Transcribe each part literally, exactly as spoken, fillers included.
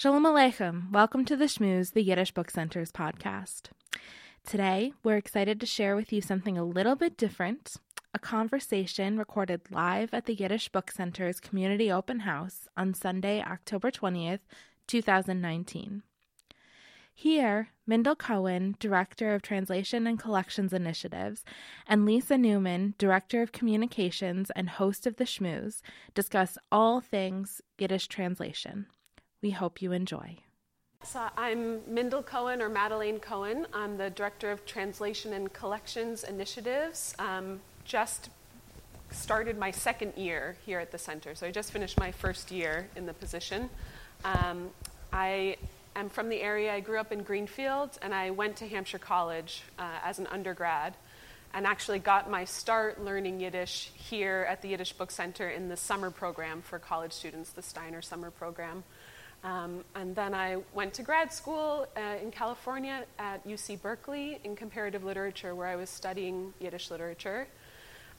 Shalom Aleichem. Welcome to the Shmooze, the Yiddish Book Center's podcast. Today, we're excited to share with you something a little bit different, a conversation recorded live at the Yiddish Book Center's Community Open House on Sunday, October twentieth, two thousand nineteen. Here, Mindl Cohen, Director of Translation and Collections Initiatives, and Lisa Newman, Director of Communications and host of the Shmooze, discuss all things Yiddish translation. We hope you enjoy. So I'm Mindl Cohen, or Madeleine Cohen. I'm the Director of Translation and Collections Initiatives. Um, just started my second year here at the center, so I just finished my first year in the position. Um, I... I'm from the area. I grew up in Greenfield, and I went to Hampshire College uh, as an undergrad, and actually got my start learning Yiddish here at the Yiddish Book Center in the summer program for college students, the Steiner Summer Program. Um, and then I went to grad school uh, in California at U C Berkeley in comparative literature, where I was studying Yiddish literature.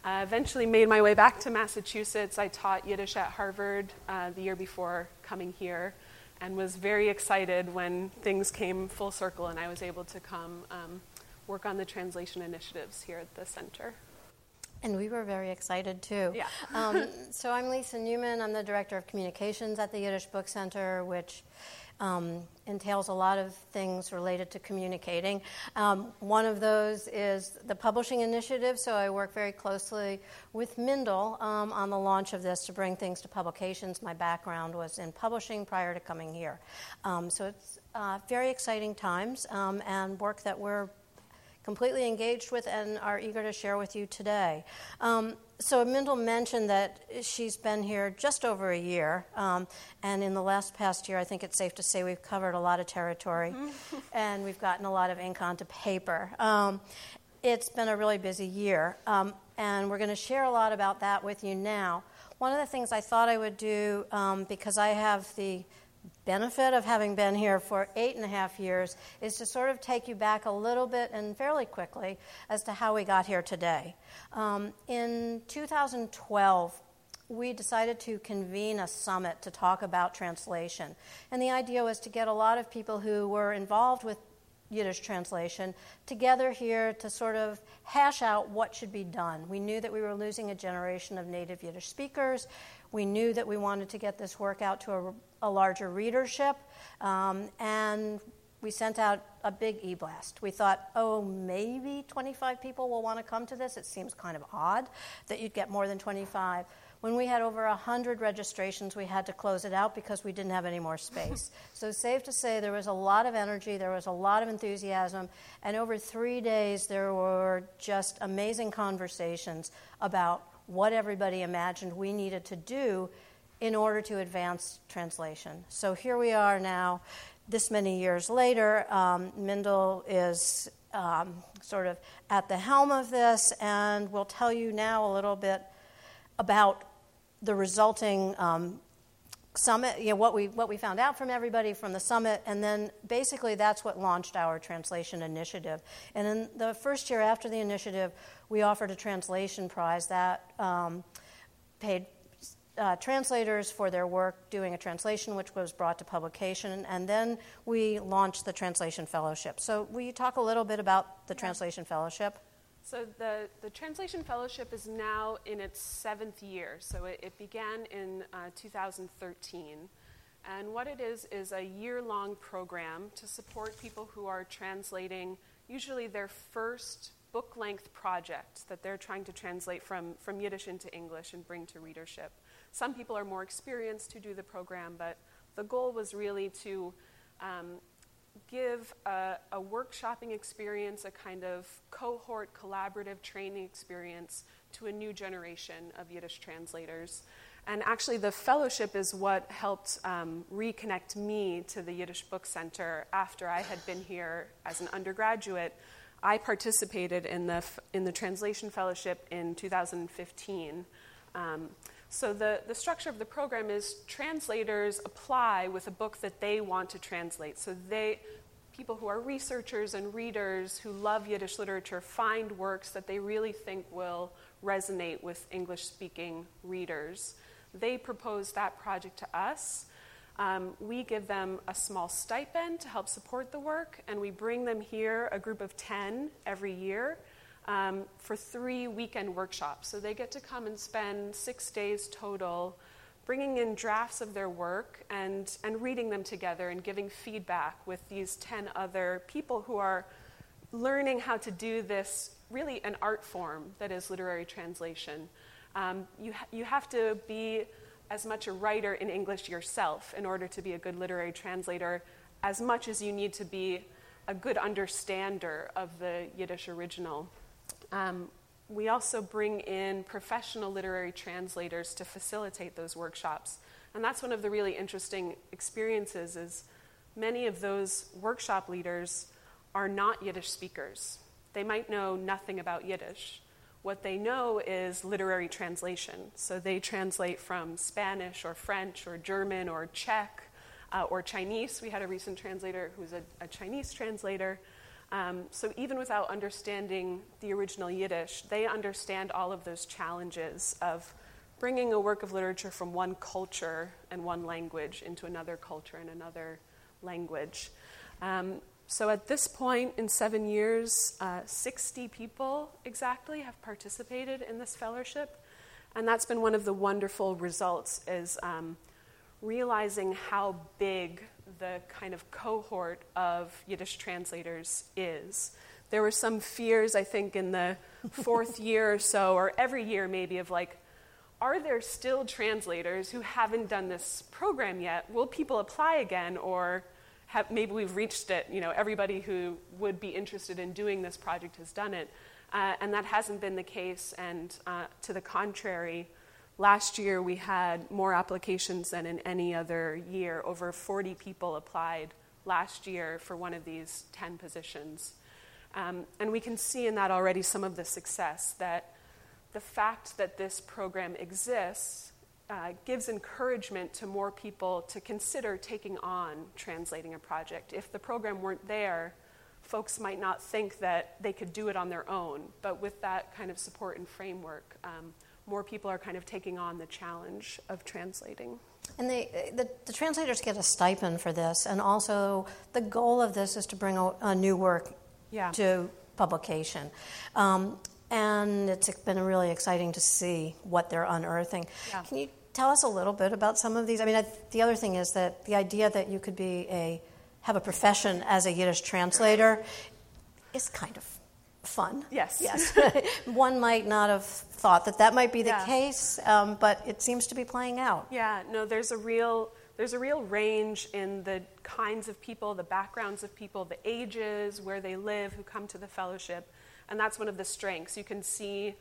I eventually made my way back to Massachusetts. I taught Yiddish at Harvard uh, the year before coming here, and was very excited when things came full circle and I was able to come um, work on the translation initiatives here at the center. And we were very excited, too. Yeah. um, so I'm Lisa Newman. I'm the Director of Communications at the Yiddish Book Center, which um, entails a lot of things related to communicating. Um, one of those is the publishing initiative, so I work very closely with Mindl um, on the launch of this to bring things to publications. My background was in publishing prior to coming here. Um, so it's uh, very exciting times um, and work that we're completely engaged with and are eager to share with you today. Um, so Mindl mentioned that she's been here just over a year, um, and in the last past year, I think it's safe to say we've covered a lot of territory, and we've gotten a lot of ink onto paper. Um, it's been a really busy year, um, and we're going to share a lot about that with you now. One of the things I thought I would do, um, because I have the benefit of having been here for eight and a half years, is to sort of take you back a little bit and fairly quickly as to how we got here today. Um, in two thousand twelve, we decided to convene a summit to talk about translation. And the idea was to get a lot of people who were involved with Yiddish translation together here to sort of hash out what should be done. We knew that we were losing a generation of native Yiddish speakers. We knew that we wanted to get this work out to a, a larger readership, um, and we sent out a big e-blast. We thought, oh, maybe twenty-five people will want to come to this. It seems kind of odd that you'd get more than twenty-five. When we had over one hundred registrations, we had to close it out because we didn't have any more space. So safe to say there was a lot of energy, there was a lot of enthusiasm, and over three days there were just amazing conversations about what everybody imagined we needed to do in order to advance translation. So here we are now, this many years later. um, Mindl is um, sort of at the helm of this, and we'll tell you now a little bit about the resulting um, summit, you know, what we what we found out from everybody from the summit, and then basically that's what launched our translation initiative. And in the first year after the initiative, we offered a translation prize that um, paid uh, translators for their work doing a translation, which was brought to publication, and then we launched the Translation Fellowship. So will you talk a little bit about the yeah. Translation Fellowship? So the, the Translation Fellowship is now in its seventh year. So it, it began in uh, two thousand thirteen. And what it is is a year-long program to support people who are translating usually their first book-length project that they're trying to translate from, from Yiddish into English and bring to readership. Some people are more experienced who do the program, but the goal was really to um, give a, a workshopping experience, a kind of cohort collaborative training experience to a new generation of Yiddish translators. And actually the fellowship is what helped um, reconnect me to the Yiddish Book Center after I had been here as an undergraduate. I participated in the in the Translation Fellowship in two thousand fifteen. Um, So the, the structure of the program is translators apply with a book that they want to translate. So they, people who are researchers and readers who love Yiddish literature, find works that they really think will resonate with English-speaking readers. They propose that project to us. Um, we give them a small stipend to help support the work, and we bring them here, a group of ten every year, um, for three weekend workshops. So they get to come and spend six days total bringing in drafts of their work and, and reading them together and giving feedback with these ten other people who are learning how to do this, really an art form that is literary translation. Um, you, ha- you have to be as much a writer in English yourself in order to be a good literary translator, as much as you need to be a good understander of the Yiddish original. Um, we also bring in professional literary translators to facilitate those workshops. And that's one of the really interesting experiences, is many of those workshop leaders are not Yiddish speakers. They might know nothing about Yiddish. What they know is literary translation. So they translate from Spanish or French or German or Czech uh, or Chinese. We had a recent translator who was a, a Chinese translator. Um, so even without understanding the original Yiddish, they understand all of those challenges of bringing a work of literature from one culture and one language into another culture and another language. Um, So at this point, in seven years, uh, sixty people exactly have participated in this fellowship. And that's been one of the wonderful results, is um, realizing how big the kind of cohort of Yiddish translators is. There were some fears, I think, in the fourth year or so, or every year maybe, of like, are there still translators who haven't done this program yet? Will people apply again? Or Have, maybe we've reached it, you know, everybody who would be interested in doing this project has done it. Uh, and that hasn't been the case, and uh, to the contrary, last year we had more applications than in any other year. Over forty people applied last year for one of these ten positions. Um, and we can see in that already some of the success, that the fact that this program exists Uh, gives encouragement to more people to consider taking on translating a project. If the program weren't there, folks might not think that they could do it on their own, but with that kind of support and framework, um, more people are kind of taking on the challenge of translating. And they, the, the translators get a stipend for this, and also the goal of this is to bring a, a new work yeah. to publication. Um, and it's been really exciting to see what they're unearthing. Yeah. Can you tell us a little bit about some of these? I mean, I, the other thing is that the idea that you could be a have a profession as a Yiddish translator is kind of fun. Yes. Yes. One might not have thought that that might be the yeah. case, um, but it seems to be playing out. Yeah. No, there's a real there's a real range in the kinds of people, the backgrounds of people, the ages, where they live, who come to the fellowship, and that's one of the strengths. You can see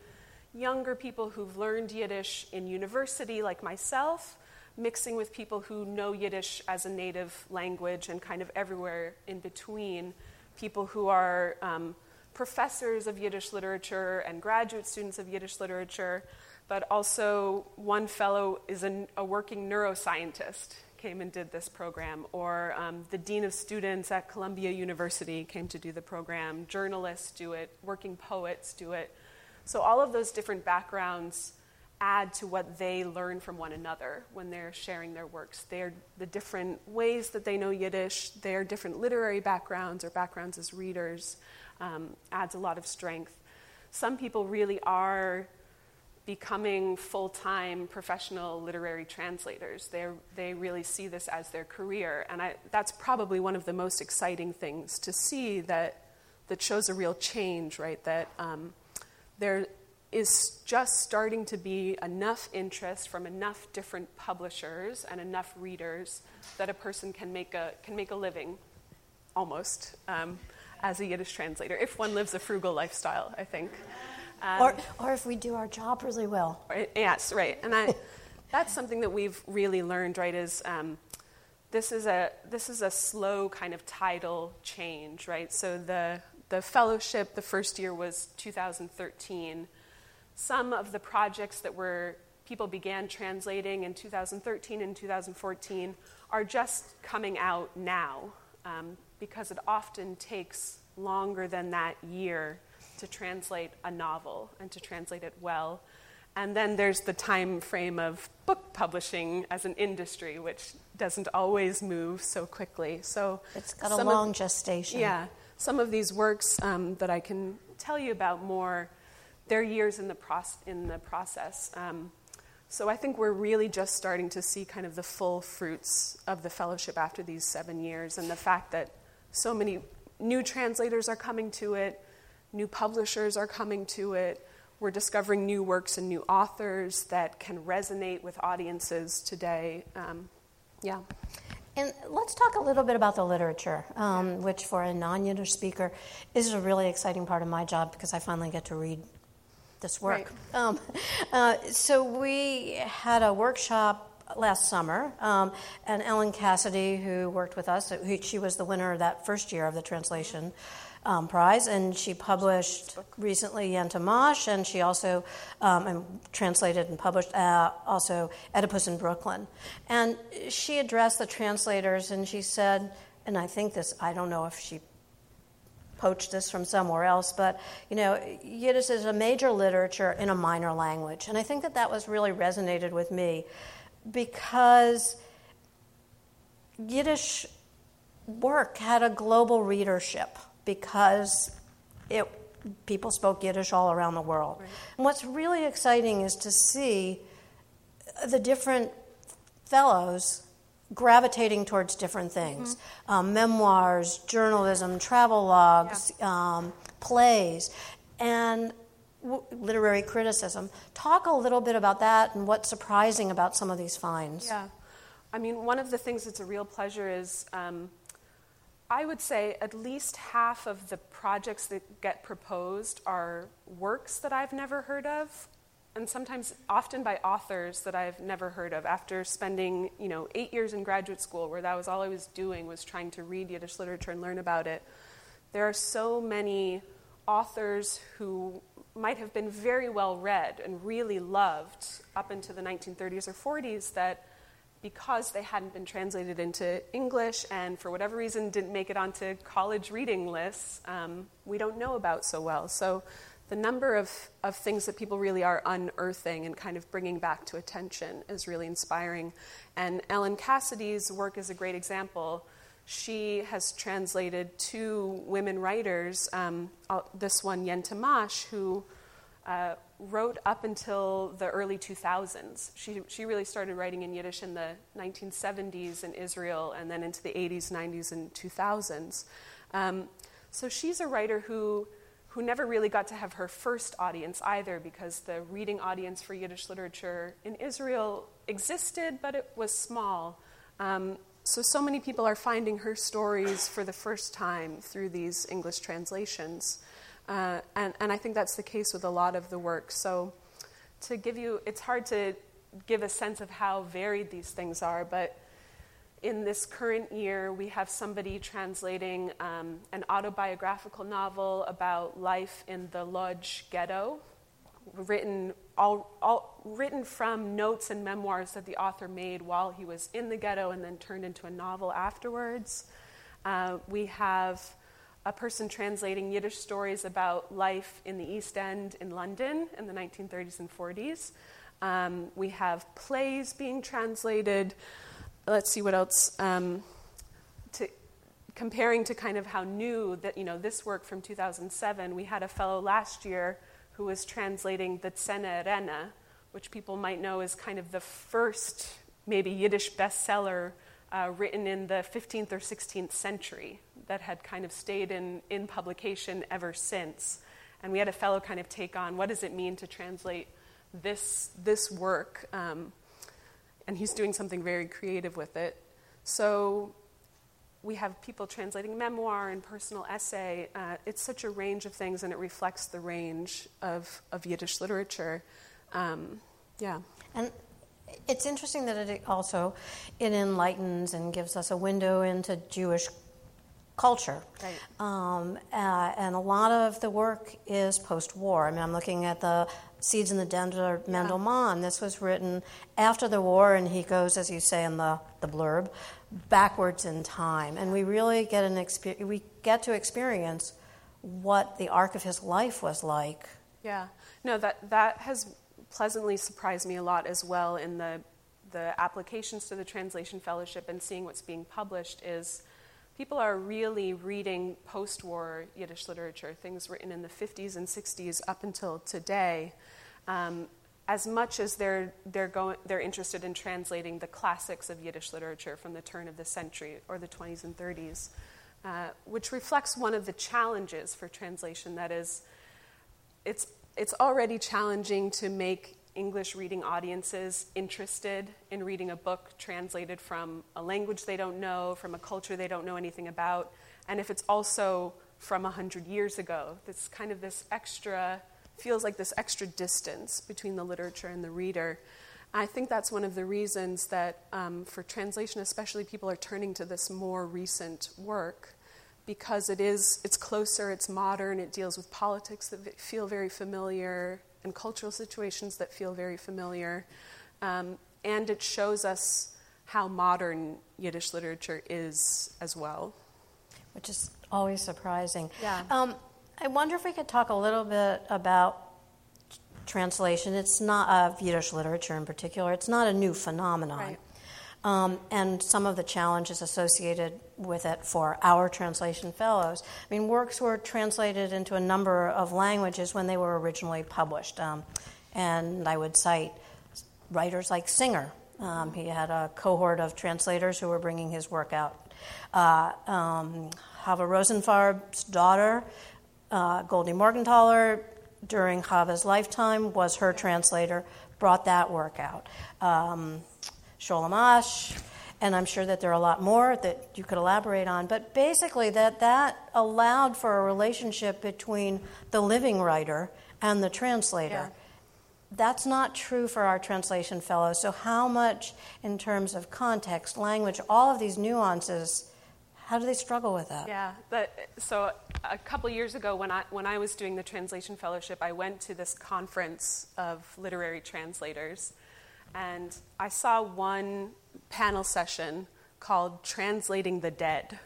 younger people who've learned Yiddish in university, like myself, mixing with people who know Yiddish as a native language, and kind of everywhere in between, people who are um, professors of Yiddish literature and graduate students of Yiddish literature, but also one fellow is a, a working neuroscientist, came and did this program, or um, the dean of students at Columbia University came to do the program, journalists do it, working poets do it. So all of those different backgrounds add to what they learn from one another when they're sharing their works. They're the different ways that they know Yiddish, their different literary backgrounds or backgrounds as readers, um, adds a lot of strength. Some people really are becoming full-time professional literary translators. They they really see this as their career, and I, that's probably one of the most exciting things to see, that that shows a real change, right? That um, there is just starting to be enough interest from enough different publishers and enough readers that a person can make a can make a living, almost, um, as a Yiddish translator, if one lives a frugal lifestyle, I think. Um, or, or if we do our job really well. Or, yes, right. And I, that's something that we've really learned, right, is um, this is a this is a slow kind of tidal change, right? So the the fellowship, the first year was two thousand thirteen. Some of the projects that were people began translating in two thousand thirteen and two thousand fourteen are just coming out now, um, because it often takes longer than that year to translate a novel and to translate it well. And then there's the time frame of book publishing as an industry, which doesn't always move so quickly. So it's got a long of, gestation. Yeah. Some of these works um, that I can tell you about more, they're years in the, proce- in the process. Um, so I think we're really just starting to see kind of the full fruits of the fellowship after these seven years and the fact that so many new translators are coming to it, new publishers are coming to it. We're discovering new works and new authors that can resonate with audiences today. Um, yeah. And let's talk a little bit about the literature, um, which for a non-Yiddish speaker is a really exciting part of my job because I finally get to read this work. Right. Um, uh, so we had a workshop last summer, um, and Ellen Cassidy, who worked with us, who, she was the winner that first year of the translation um, prize, and she published recently Yenta Mash, and she also um, and translated and published uh, also Oedipus in Brooklyn. And she addressed the translators, and she said, and I think this, I don't know if she poached this from somewhere else, but, you know, Yiddish is a major literature in a minor language, and I think that that was really resonated with me, because Yiddish work had a global readership because it, people spoke Yiddish all around the world. Right. And what's really exciting is to see the different fellows gravitating towards different things, mm-hmm. um, memoirs, journalism, travel logs, yeah. um, plays, and literary criticism. Talk a little bit about that and what's surprising about some of these finds. Yeah. I mean, one of the things that's a real pleasure is um, I would say at least half of the projects that get proposed are works that I've never heard of, and sometimes often by authors that I've never heard of after spending, you know, eight years in graduate school where that was all I was doing was trying to read Yiddish literature and learn about it. There are so many authors who might have been very well read and really loved up into the nineteen thirties or forties that because they hadn't been translated into English and for whatever reason didn't make it onto college reading lists, um, we don't know about so well. So the number of, of things that people really are unearthing and kind of bringing back to attention is really inspiring. And Ellen Cassidy's work is a great example. She has translated two women writers, um, this one, Yenta Mash, who uh, wrote up until the early two thousands. She she really started writing in Yiddish in the nineteen seventies in Israel and then into the eighties, nineties, and two thousands. Um, so she's a writer who who never really got to have her first audience either because the reading audience for Yiddish literature in Israel existed, but it was small. Um, So, so many people are finding her stories for the first time through these English translations. Uh, and, and I think that's the case with a lot of the work. So to give you, it's hard to give a sense of how varied these things are, but in this current year, we have somebody translating um, an autobiographical novel about life in the Lodz ghetto, written all, all written from notes and memoirs that the author made while he was in the ghetto and then turned into a novel afterwards. Uh, we have a person translating Yiddish stories about life in the East End in London in the nineteen thirties and forties. Um, we have plays being translated. Let's see what else. Um, to, comparing to kind of how new that, you know, this work from two thousand seven, we had a fellow last year who was translating the Tsene Renna, which people might know is kind of the first, maybe, Yiddish bestseller uh, written in the fifteenth or sixteenth century that had kind of stayed in, in publication ever since. And we had a fellow kind of take on, what does it mean to translate this, this work? Um, and he's doing something very creative with it. So we have people translating memoir and personal essay. Uh, it's such a range of things, and it reflects the range of, of Yiddish literature. Um, yeah. And it's interesting that it also, it enlightens and gives us a window into Jewish culture. Right. Um, uh, and a lot of the work is post-war. I mean, I'm looking at the Seeds in the Desert, yeah. Mindl Cohen. This was written after the war, and he goes, as you say in the, the blurb, backwards in time. And we really get an exper- we get to experience what the arc of his life was like. Yeah. No, that that has pleasantly surprised me a lot as well in the the applications to the Translation Fellowship and seeing what's being published is people are really reading post-war Yiddish literature, things written in the fifties and sixties up until today, um, as much as they're they're going they're interested in translating the classics of Yiddish literature from the turn of the century or the twenties and thirties, uh, which reflects one of the challenges for translation. That is, it's it's already challenging to make English reading audiences interested in reading a book translated from a language they don't know, from a culture they don't know anything about, and if it's also from one hundred years ago, that's kind of this extra, feels like this extra distance between the literature and the reader. I think that's one of the reasons that um, for translation especially, people are turning to this more recent work, because it is, it's closer, it's modern, it deals with politics that feel very familiar, and cultural situations that feel very familiar. Um, and it shows us how modern Yiddish literature is as well. Which is always surprising. Yeah. Um, I wonder if we could talk a little bit about translation. It's not of Yiddish literature in particular. It's not a new phenomenon. Right. Um, and some of the challenges associated with it for our translation fellows. I mean, works were translated into a number of languages when they were originally published. Um, and I would cite writers like Singer. Um, he had a cohort of translators who were bringing his work out. Uh, um, Chava Rosenfarb's daughter, uh, Goldie Morgenthaler, during Chava's lifetime, was her translator, brought that work out. Um, Sholem Ash, and I'm sure that there are a lot more that you could elaborate on, but basically that that allowed for a relationship between the living writer and the translator. Yeah. That's not true for our translation fellows, so how much in terms of context, language, all of these nuances, how do they struggle with that? Yeah, but, so a couple years ago when I, when I was doing the translation fellowship, I went to this conference of literary translators, and I saw one panel session called Translating the Dead.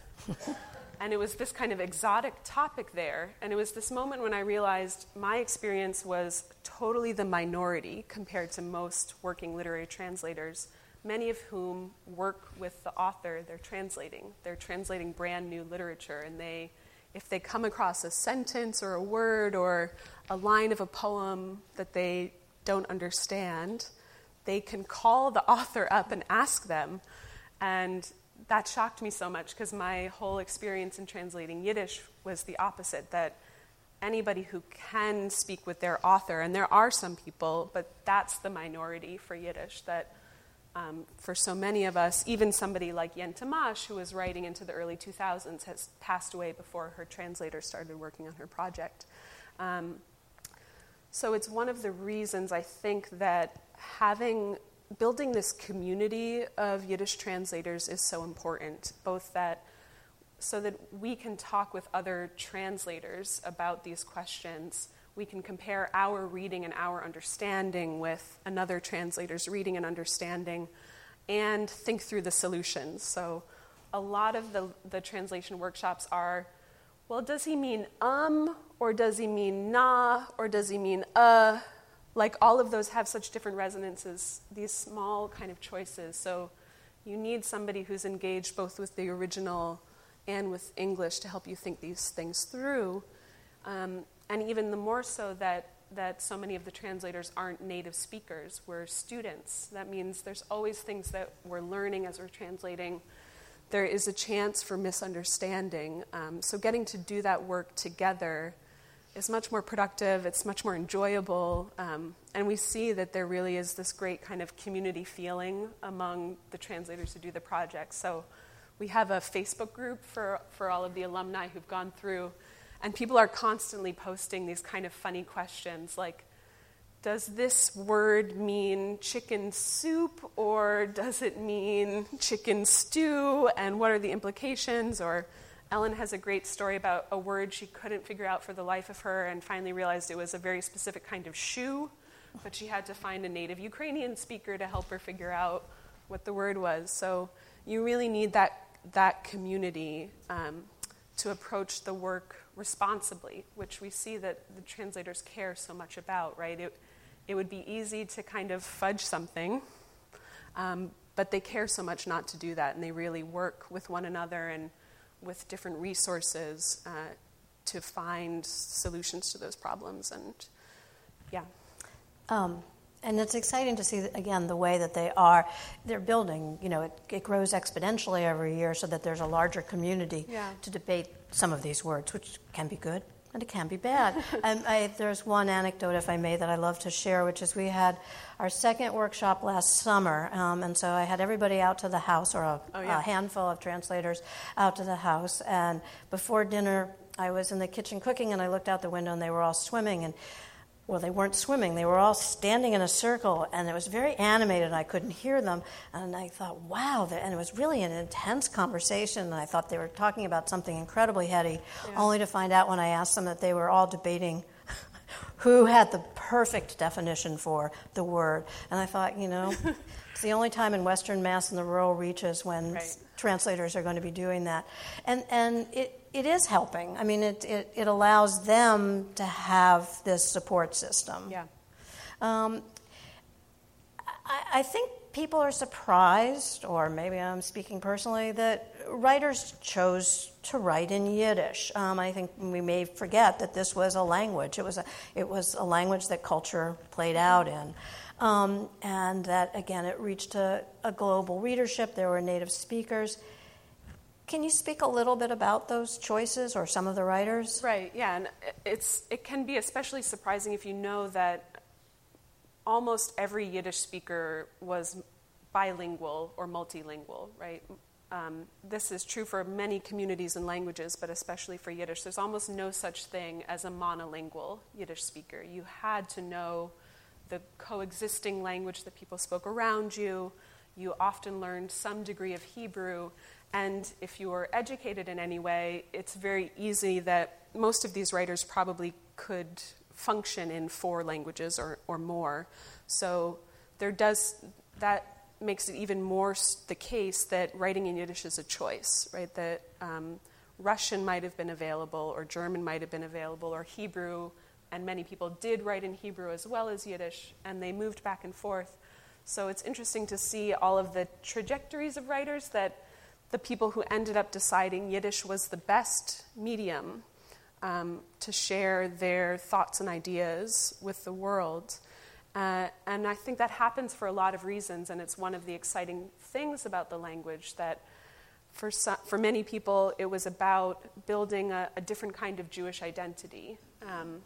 And it was this kind of exotic topic there. And it was this moment when I realized my experience was totally the minority compared to most working literary translators, many of whom work with the author they're translating. They're translating brand new literature. And they, if they come across a sentence or a word or a line of a poem that they don't understand, they can call the author up and ask them. And that shocked me so much because my whole experience in translating Yiddish was the opposite, that anybody who can speak with their author, and there are some people, but that's the minority for Yiddish, that um, for so many of us, even somebody like Yenta Mash, who was writing into the early two thousands, has passed away before her translator started working on her project. Um, so it's one of the reasons I think that having, building this community of Yiddish translators is so important, both that, so that we can talk with other translators about these questions, we can compare our reading and our understanding with another translator's reading and understanding, and think through the solutions. So a lot of the, the translation workshops are, well, does he mean um, or does he mean nah, or does he mean uh? Like, all of those have such different resonances, these small kind of choices. So you need somebody who's engaged both with the original and with English to help you think these things through. Um, and even the more so that, that so many of the translators aren't native speakers. We're students. That means there's always things that we're learning as we're translating. There is a chance for misunderstanding. Um, so getting to do that work together is much more productive, it's much more enjoyable, um, and we see that there really is this great kind of community feeling among the translators who do the project. So we have a Facebook group for, for all of the alumni who've gone through, and people are constantly posting these kind of funny questions, like, does this word mean chicken soup, or does it mean chicken stew, and what are the implications? Or Ellen has a great story about a word she couldn't figure out for the life of her and finally realized it was a very specific kind of shoe, but she had to find a native Ukrainian speaker to help her figure out what the word was. So you really need that that community um, to approach the work responsibly, which we see that the translators care so much about, right? It, it would be easy to kind of fudge something, um, but they care so much not to do that, and they really work with one another and with different resources uh, to find solutions to those problems, and yeah. Um. And it's exciting to see, again, the way that they are. They're building, you know, it, it grows exponentially every year so that there's a larger community yeah. to debate some of these words, which can be good and it can be bad. um, I, there's one anecdote, if I may, that I love to share, which is we had our second workshop last summer. Um, and so I had everybody out to the house, or a, oh, yeah. a handful of translators out to the house. And before dinner, I was in the kitchen cooking, and I looked out the window, and they were all swimming. And Well, they weren't swimming. They were all standing in a circle, and it was very animated, and I couldn't hear them. And I thought, wow. And it was really an intense conversation, and I thought they were talking about something incredibly heady, yeah. only to find out when I asked them that they were all debating who had the perfect definition for the word. And I thought, you know, it's the only time in Western Mass and the rural reaches when right. translators are going to be doing that. And, and it... It is helping. I mean, it, it, it allows them to have this support system. Yeah. Um, I, I think people are surprised, or maybe I'm speaking personally, that writers chose to write in Yiddish. Um, I think we may forget that this was a language. It was a, it was a language that culture played out in. Um, and that, again, it reached a, a global readership. There were native speakers. Can you speak a little bit about those choices or some of the writers? Right, yeah, and it's it can be especially surprising if you know that almost every Yiddish speaker was bilingual or multilingual, right? Um, this is true for many communities and languages, but especially for Yiddish. There's almost no such thing as a monolingual Yiddish speaker. You had to know the coexisting language that people spoke around you. You often learned some degree of Hebrew. And if you were educated in any way, it's very easy that most of these writers probably could function in four languages or, or more. So there does that makes it even more the case that writing in Yiddish is a choice, right? That um, Russian might have been available, or German might have been available, or Hebrew, and many people did write in Hebrew as well as Yiddish, and they moved back and forth. So it's interesting to see all of the trajectories of writers that the people who ended up deciding Yiddish was the best medium um, to share their thoughts and ideas with the world. Uh, and I think that happens for a lot of reasons, and it's one of the exciting things about the language, that for some, for many people it was about building a, a different kind of Jewish identity um,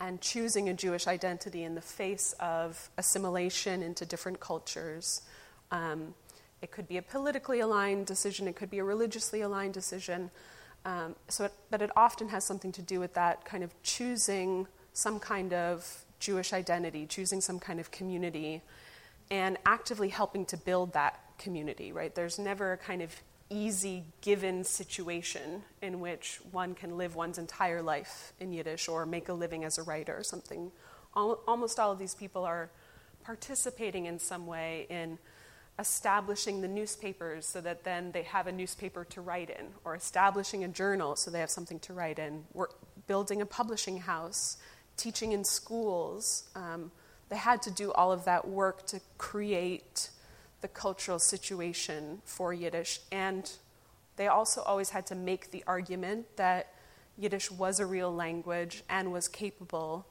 and choosing a Jewish identity in the face of assimilation into different cultures. Um, It could be a politically aligned decision. It could be a religiously aligned decision. Um, so, it, but it often has something to do with that kind of choosing some kind of Jewish identity, choosing some kind of community, and actively helping to build that community, right? There's never a kind of easy, given situation in which one can live one's entire life in Yiddish or make a living as a writer or something. Al- almost all of these people are participating in some way in establishing the newspapers so that then they have a newspaper to write in, or establishing a journal so they have something to write in, or building a publishing house, teaching in schools. Um, they had to do all of that work to create the cultural situation for Yiddish, and they also always had to make the argument that Yiddish was a real language and was capable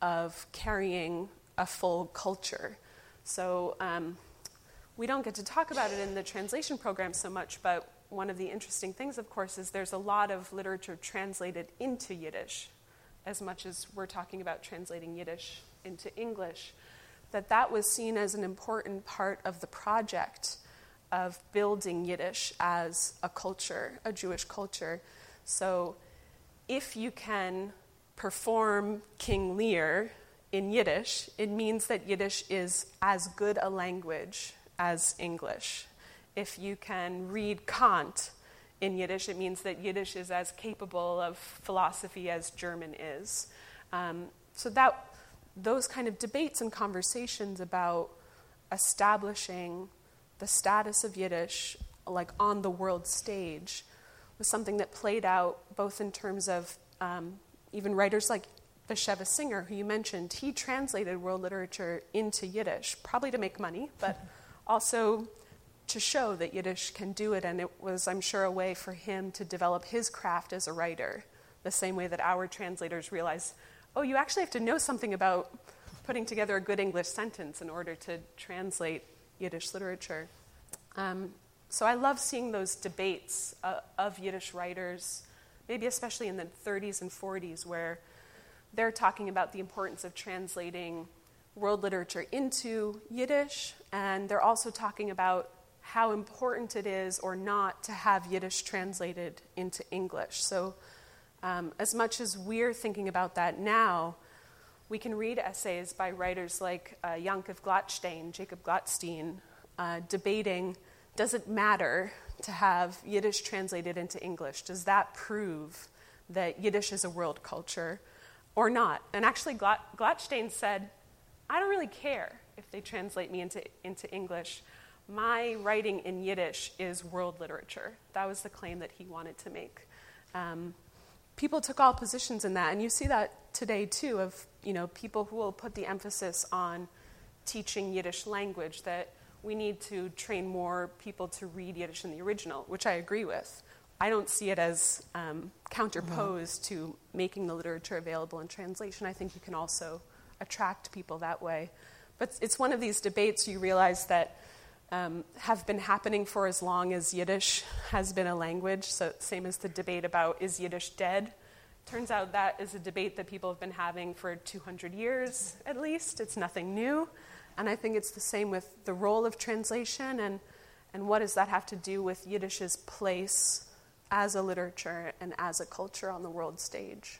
of carrying a full culture. So um, we don't get to talk about it in the translation program so much, but one of the interesting things, of course, is there's a lot of literature translated into Yiddish, as much as we're talking about translating Yiddish into English, that that was seen as an important part of the project of building Yiddish as a culture, a Jewish culture. So if you can perform King Lear in Yiddish, it means that Yiddish is as good a language as English. If you can read Kant in Yiddish, it means that Yiddish is as capable of philosophy as German is. Um, so that those kind of debates and conversations about establishing the status of Yiddish, like on the world stage, was something that played out both in terms of um, even writers like Bashevis Singer, who you mentioned, he translated world literature into Yiddish, probably to make money, but also to show that Yiddish can do it. And it was, I'm sure, a way for him to develop his craft as a writer, the same way that our translators realize, oh, you actually have to know something about putting together a good English sentence in order to translate Yiddish literature. Um, so I love seeing those debates uh, of Yiddish writers, maybe especially in the thirties and forties, where they're talking about the importance of translating world literature into Yiddish, and they're also talking about how important it is or not to have Yiddish translated into English. So um, as much as we're thinking about that now, we can read essays by writers like uh, Jacob Glatstein, Jacob Glatstein, uh, debating, does it matter to have Yiddish translated into English? Does that prove that Yiddish is a world culture or not? And actually, Glat- Glatstein said, I don't really care if they translate me into, into English. My writing in Yiddish is world literature. That was the claim that he wanted to make. Um, people took all positions in that, and you see that today, too, of you know people who will put the emphasis on teaching Yiddish language, that we need to train more people to read Yiddish in the original, which I agree with. I don't see it as um, counterposed mm-hmm. to making the literature available in translation. I think you can also attract people that way. But it's one of these debates you realize that um, have been happening for as long as Yiddish has been a language. So same as the debate about, is Yiddish dead? Turns out that is a debate that people have been having for two hundred years at least. It's nothing new. And I think it's the same with the role of translation and, and what does that have to do with Yiddish's place as a literature and as a culture on the world stage.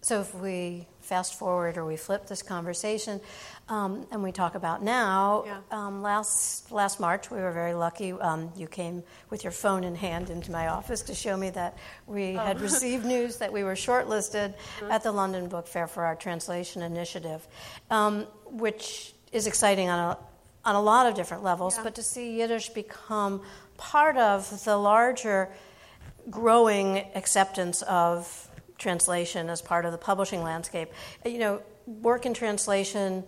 So if we fast forward or we flip this conversation um, and we talk about now, yeah. um, last last March we were very lucky. Um, you came with your phone in hand into my office to show me that we oh. had received news that we were shortlisted mm-hmm. at the London Book Fair for our translation initiative, um, which is exciting on a, on a lot of different levels, yeah. but to see Yiddish become part of the larger growing acceptance of translation as part of the publishing landscape. You know, work in translation,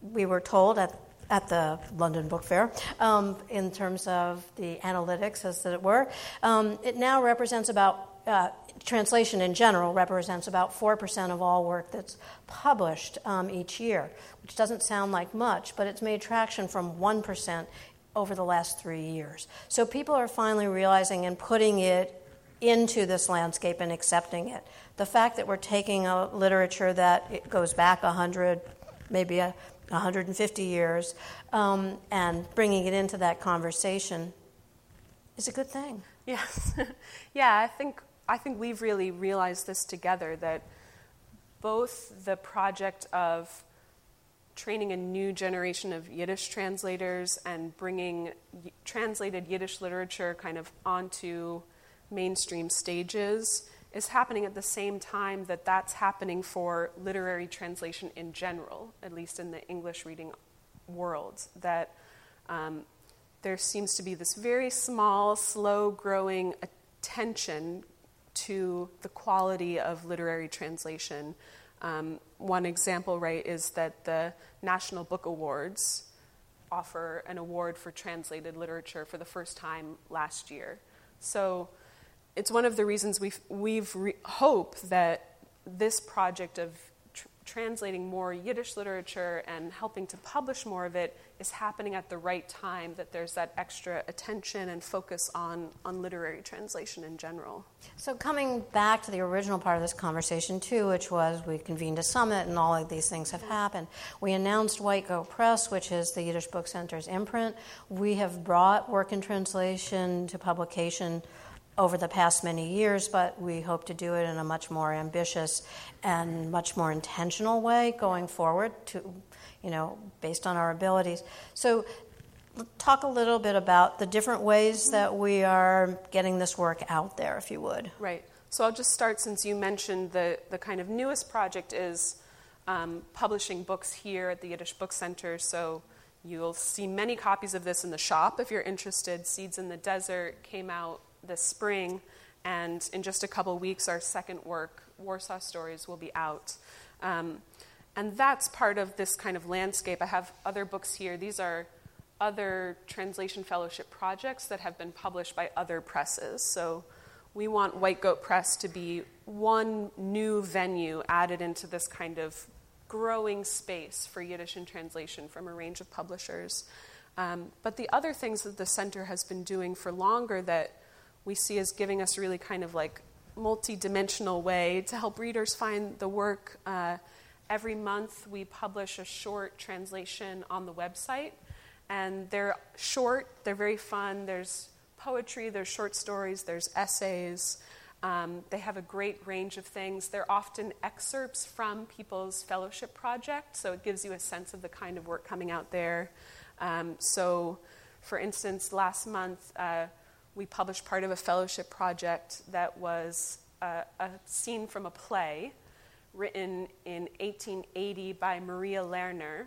we were told at at the London Book Fair, um, in terms of the analytics, as it were, um, it now represents about, uh, translation in general represents about four percent of all work that's published um, each year, which doesn't sound like much, but it's made traction from one percent over the last three years. So people are finally realizing and putting it into this landscape and accepting it. The fact that we're taking a literature that it goes back a hundred, maybe a, one hundred fifty years, um, and bringing it into that conversation is a good thing. Yes, yeah. I think I think we've really realized this together, that both the project of training a new generation of Yiddish translators and bringing y- translated Yiddish literature kind of onto mainstream stages is happening at the same time that that's happening for literary translation in general, at least in the English reading world, that um, there seems to be this very small, slow-growing attention to the quality of literary translation. Um, one example, right, is that the National Book Awards offer an award for translated literature for the first time last year. So it's one of the reasons we've, we've re- hope that this project of tr- translating more Yiddish literature and helping to publish more of it is happening at the right time, that there's that extra attention and focus on, on literary translation in general. So coming back to the original part of this conversation, too, which was we convened a summit and all of these things have happened. We announced White Goat Press, which is the Yiddish Book Center's imprint. We have brought work in translation to publication over the past many years, but we hope to do it in a much more ambitious and much more intentional way going forward, to, you know, based on our abilities. So talk a little bit about the different ways that we are getting this work out there, if you would. Right. So I'll just start, since you mentioned the, the kind of newest project is um, publishing books here at the Yiddish Book Center. So you'll see many copies of this in the shop if you're interested. Seeds in the Desert came out this spring, and in just a couple weeks, our second work, Warsaw Stories, will be out. Um, and that's part of this kind of landscape. I have other books here. These are other translation fellowship projects that have been published by other presses. So we want White Goat Press to be one new venue added into this kind of growing space for Yiddish in translation from a range of publishers. Um, but the other things that the center has been doing for longer that we see as giving us really kind of like multi-dimensional way to help readers find the work. Uh, every month we publish a short translation on the website. And they're short, they're very fun. There's poetry, there's short stories, there's essays. Um, they have a great range of things. They're often excerpts from people's fellowship project, so it gives you a sense of the kind of work coming out there. Um, so, for instance, last month uh, we published part of a fellowship project that was a, a scene from a play written in eighteen eighty by Maria Lerner.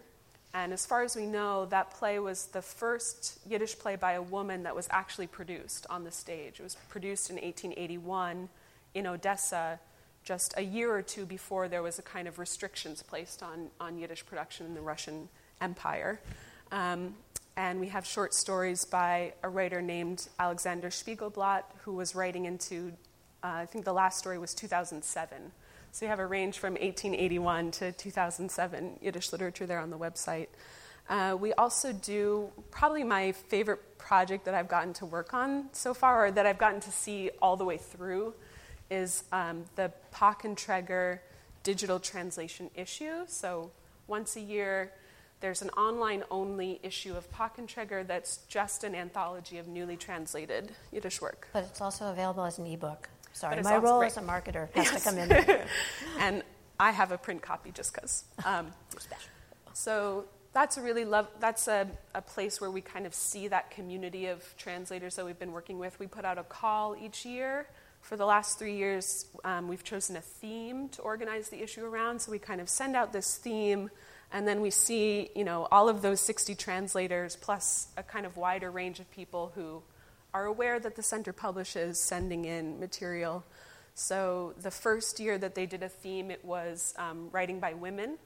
And as far as we know, that play was the first Yiddish play by a woman that was actually produced on the stage. It was produced in eighteen eighty-one in Odessa, just a year or two before there was a kind of restrictions placed on, on Yiddish production in the Russian Empire. Um, and we have short stories by a writer named Alexander Spiegelblatt, who was writing into, uh, I think the last story was two thousand seven. So you have a range from eighteen eighty-one to two thousand seven Yiddish literature there on the website. Uh, we also do probably my favorite project that I've gotten to work on so far, or that I've gotten to see all the way through, is um, the Pakn Treger digital translation issue. So once a year, there's an online-only issue of Pakn Treger that's just an anthology of newly translated Yiddish work. But it's also available as an ebook. Sorry, my role great. as a marketer has yes. to come in. And I have a print copy just because. Um, so that's a really love. That's a, a place where we kind of see that community of translators that we've been working with. We put out a call each year. For the last three years, um, we've chosen a theme to organize the issue around. So we kind of send out this theme, and then we see, you know, all of those sixty translators plus a kind of wider range of people who are aware that the center publishes, sending in material. So the first year that they did a theme, it was um, writing by women.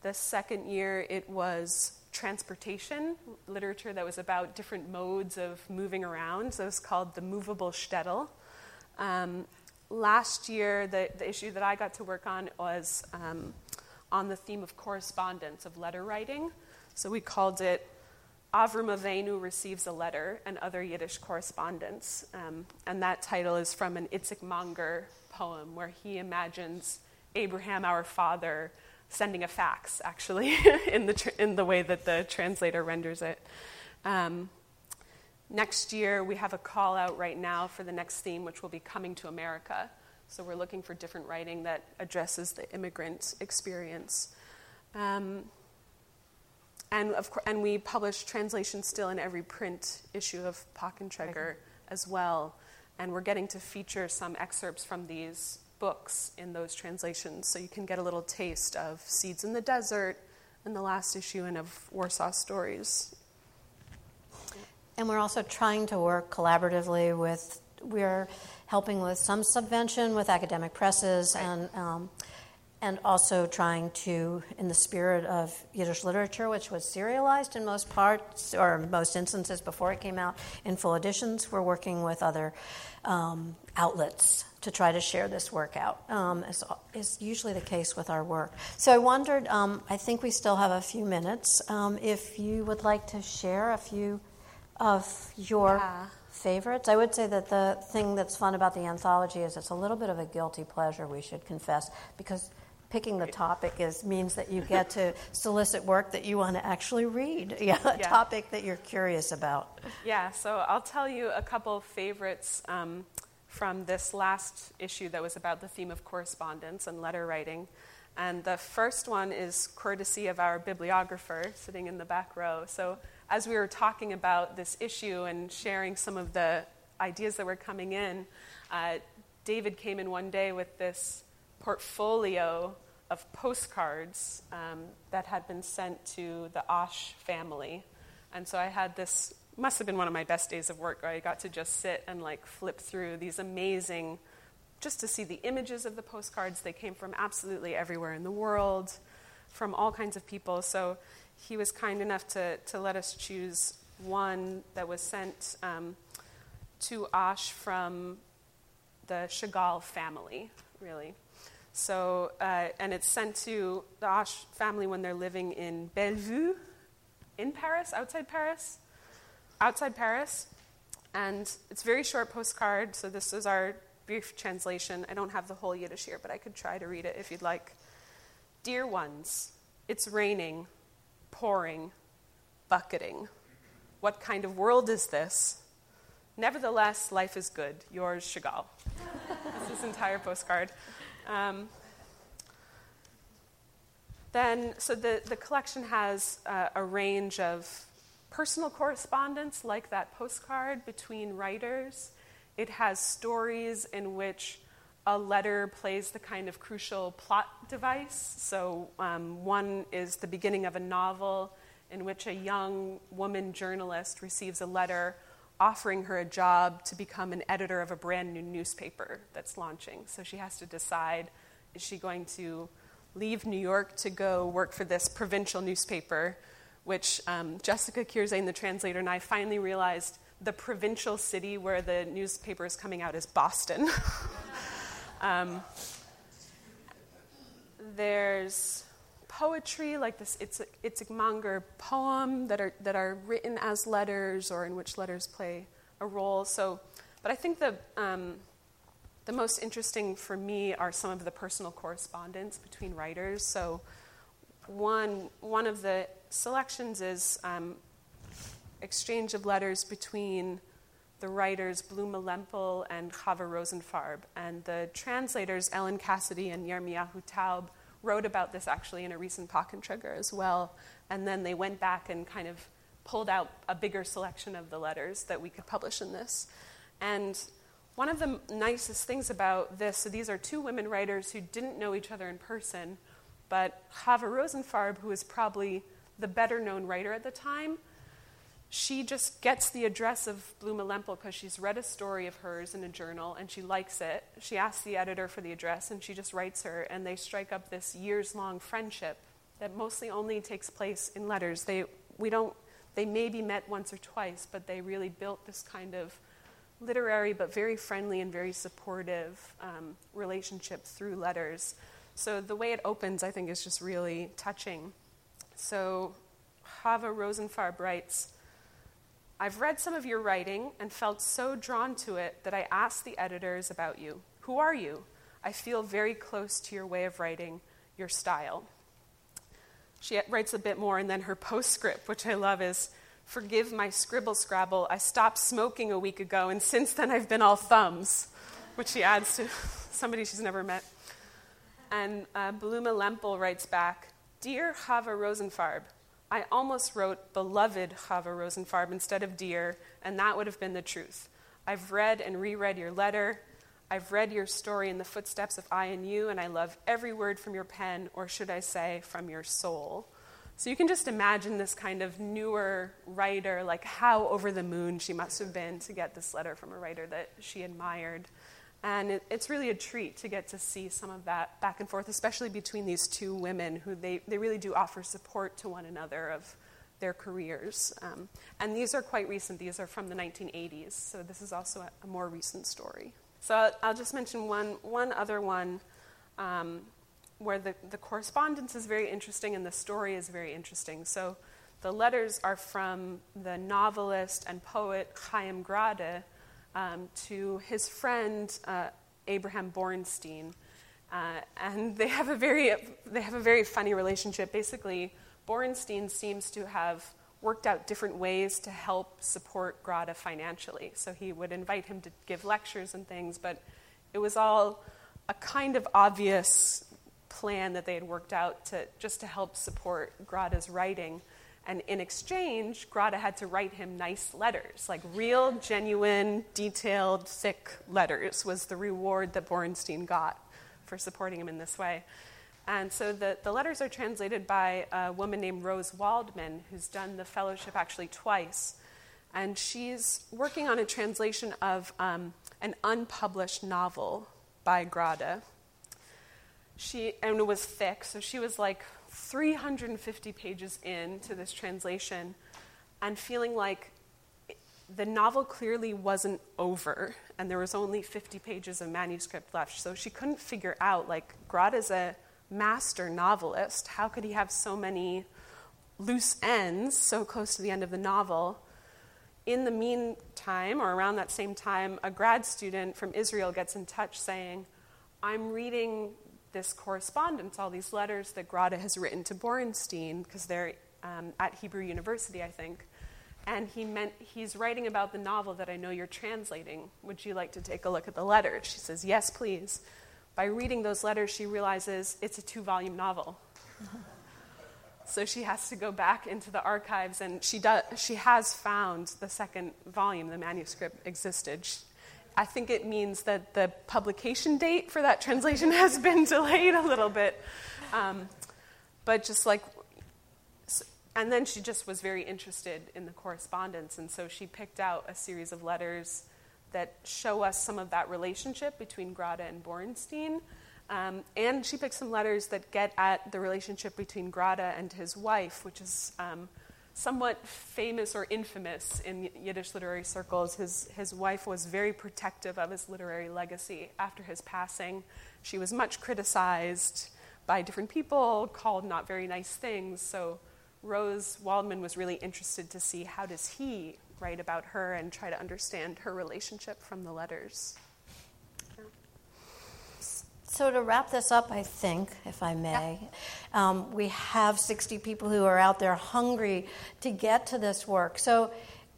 The second year, it was transportation, literature that was about different modes of moving around. So it was called The Movable Shtetl. Um, last year, the, the issue that I got to work on was um, on the theme of correspondence, of letter writing. So we called it Avram Avinu Receives a Letter and Other Yiddish Correspondence. Um, and that title is from an Itzik Manger poem where he imagines Abraham, our father, sending a fax, actually, in the tr- in the way that the translator renders it. Um, next year, we have a call out right now for the next theme, which will be Coming to America. So we're looking for different writing that addresses the immigrant experience. Um, And of course, and we publish translations still in every print issue of Pakn Treger as well. And we're getting to feature some excerpts from these books in those translations. So you can get a little taste of Seeds in the Desert in the last issue and of Warsaw Stories. And we're also trying to work collaboratively with, we're helping with some subvention with academic presses right. and um, And also trying to, in the spirit of Yiddish literature, which was serialized in most parts, or most instances before it came out in full editions, we're working with other um, outlets to try to share this work out, um, as is usually the case with our work. So I wondered, um, I think we still have a few minutes, um, if you would like to share a few of your yeah. favorites. I would say that the thing that's fun about the anthology is it's a little bit of a guilty pleasure, we should confess, because picking the topic is means that you get to solicit work that you want to actually read, yeah, a yeah. topic that you're curious about. Yeah, so I'll tell you a couple favorites um, from this last issue that was about the theme of correspondence and letter writing. And the first one is courtesy of our bibliographer sitting in the back row. So as we were talking about this issue and sharing some of the ideas that were coming in, uh, David came in one day with this portfolio of postcards um, that had been sent to the Osh family. And so I had this, must have been one of my best days of work, where I got to just sit and like flip through these amazing just to see the images of the postcards. They came from absolutely everywhere in the world, from all kinds of people. So he was kind enough to, to let us choose one that was sent um, to Osh from the Chagall family, really. So, uh, and it's sent to the Osh family when they're living in Bellevue, in Paris, outside Paris, outside Paris. And it's a very short postcard, so this is our brief translation. I don't have the whole Yiddish here, but I could try to read it if you'd like. Dear ones, it's raining, pouring, bucketing. What kind of world is this? Nevertheless, life is good. Yours, Chagall. That's this entire postcard. Um, then, so the, the collection has uh, a range of personal correspondence, like that postcard, between writers. It has stories in which a letter plays the kind of crucial plot device. So um, one is the beginning of a novel in which a young woman journalist receives a letter offering her a job to become an editor of a brand new newspaper that's launching. So she has to decide, is she going to leave New York to go work for this provincial newspaper, which um, Jessica Kierzane, the translator, and I finally realized the provincial city where the newspaper is coming out is Boston. um, there's poetry, like this Itzik Manger poem that are that are written as letters or in which letters play a role. So, but I think the um, the most interesting for me are some of the personal correspondence between writers. So, one one of the selections is um, exchange of letters between the writers Bluma Lempel and Chava Rosenfarb, and the translators Ellen Cassidy and Yermiyahu Taub wrote about this actually in a recent Pakn Treger as well, and then they went back and kind of pulled out a bigger selection of the letters that we could publish in this. And one of the nicest things about this, so these are two women writers who didn't know each other in person, but Chava Rosenfarb, who is probably the better known writer at the time, she just gets the address of Bluma Lempel because she's read a story of hers in a journal and she likes it. She asks the editor for the address and she just writes her, and they strike up this years-long friendship that mostly only takes place in letters. They we don't they maybe met once or twice, but they really built this kind of literary but very friendly and very supportive um, relationship through letters. So the way it opens, I think, is just really touching. So Chava Rosenfarb writes, I've read some of your writing and felt so drawn to it that I asked the editors about you. Who are you? I feel very close to your way of writing, your style. She writes a bit more, and then her postscript, which I love, is, forgive my scribble scrabble. I stopped smoking a week ago, and since then I've been all thumbs, which she adds to somebody she's never met. And uh, Bluma Lempel writes back, Dear Chava Rosenfarb, I almost wrote beloved Chava Rosenfarb instead of dear, and that would have been the truth. I've read and reread your letter. I've read your story in the footsteps of I and you, and I love every word from your pen, or should I say, from your soul. So you can just imagine this kind of newer writer, like how over the moon she must have been to get this letter from a writer that she admired. And it, it's really a treat to get to see some of that back and forth, especially between these two women who they, they really do offer support to one another of their careers. Um, and these are quite recent. These are from the nineteen eighties, so this is also a, a more recent story. So I'll, I'll just mention one one other one um, where the, the correspondence is very interesting and the story is very interesting. So the letters are from the novelist and poet Chaim Grade, Um, to his friend uh, Abraham Borenstein, uh, and they have a very they have a very funny relationship. Basically, Borenstein seems to have worked out different ways to help support Grada financially. So he would invite him to give lectures and things, but it was all a kind of obvious plan that they had worked out to just to help support Grada's writing. And in exchange, Grada had to write him nice letters, like real, genuine, detailed, thick letters was the reward that Borenstein got for supporting him in this way. And so the, the letters are translated by a woman named Rose Waldman, who's done the fellowship actually twice. And she's working on a translation of um, an unpublished novel by Grade. She, and it was thick, so she was like three hundred fifty pages in to this translation and feeling like the novel clearly wasn't over, and there was only fifty pages of manuscript left. So she couldn't figure out, like, Grade is a master novelist. How could he have so many loose ends so close to the end of the novel? In the meantime, or around that same time, a grad student from Israel gets in touch saying, I'm reading this correspondence, all these letters that Grade has written to Borenstein, because they're um, at Hebrew University, I think. And he meant, he's writing about the novel that I know you're translating. Would you like to take a look at the letters? She says, yes, please. By reading those letters, she realizes it's a two-volume novel. So she has to go back into the archives, and she does, she has found the second volume. The manuscript existed. She, I think it means that the publication date for that translation has been delayed a little bit. Um, but just like... And then she just was very interested in the correspondence, and so she picked out a series of letters that show us some of that relationship between Grade and Borenstein. Um, and she picked some letters that get at the relationship between Grade and his wife, which is um, somewhat famous or infamous in Yiddish literary circles. His, his wife was very protective of his literary legacy after his passing. She was much criticized by different people, called not very nice things, so... Rose Waldman was really interested to see how does he write about her and try to understand her relationship from the letters. Yeah. So to wrap this up, I think, if I may, yeah. um, we have sixty people who are out there hungry to get to this work. So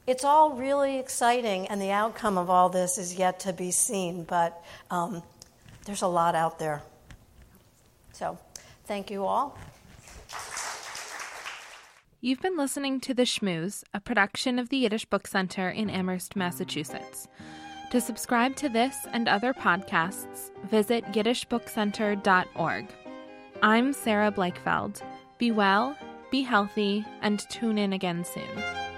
it's all really exciting, and the outcome of all this is yet to be seen, but um, there's a lot out there. So thank you all. You've been listening to The Shmooze, a production of the Yiddish Book Center in Amherst, Massachusetts. To subscribe to this and other podcasts, visit yiddish book center dot org. I'm Sarah Blakefeld. Be well, be healthy, and tune in again soon.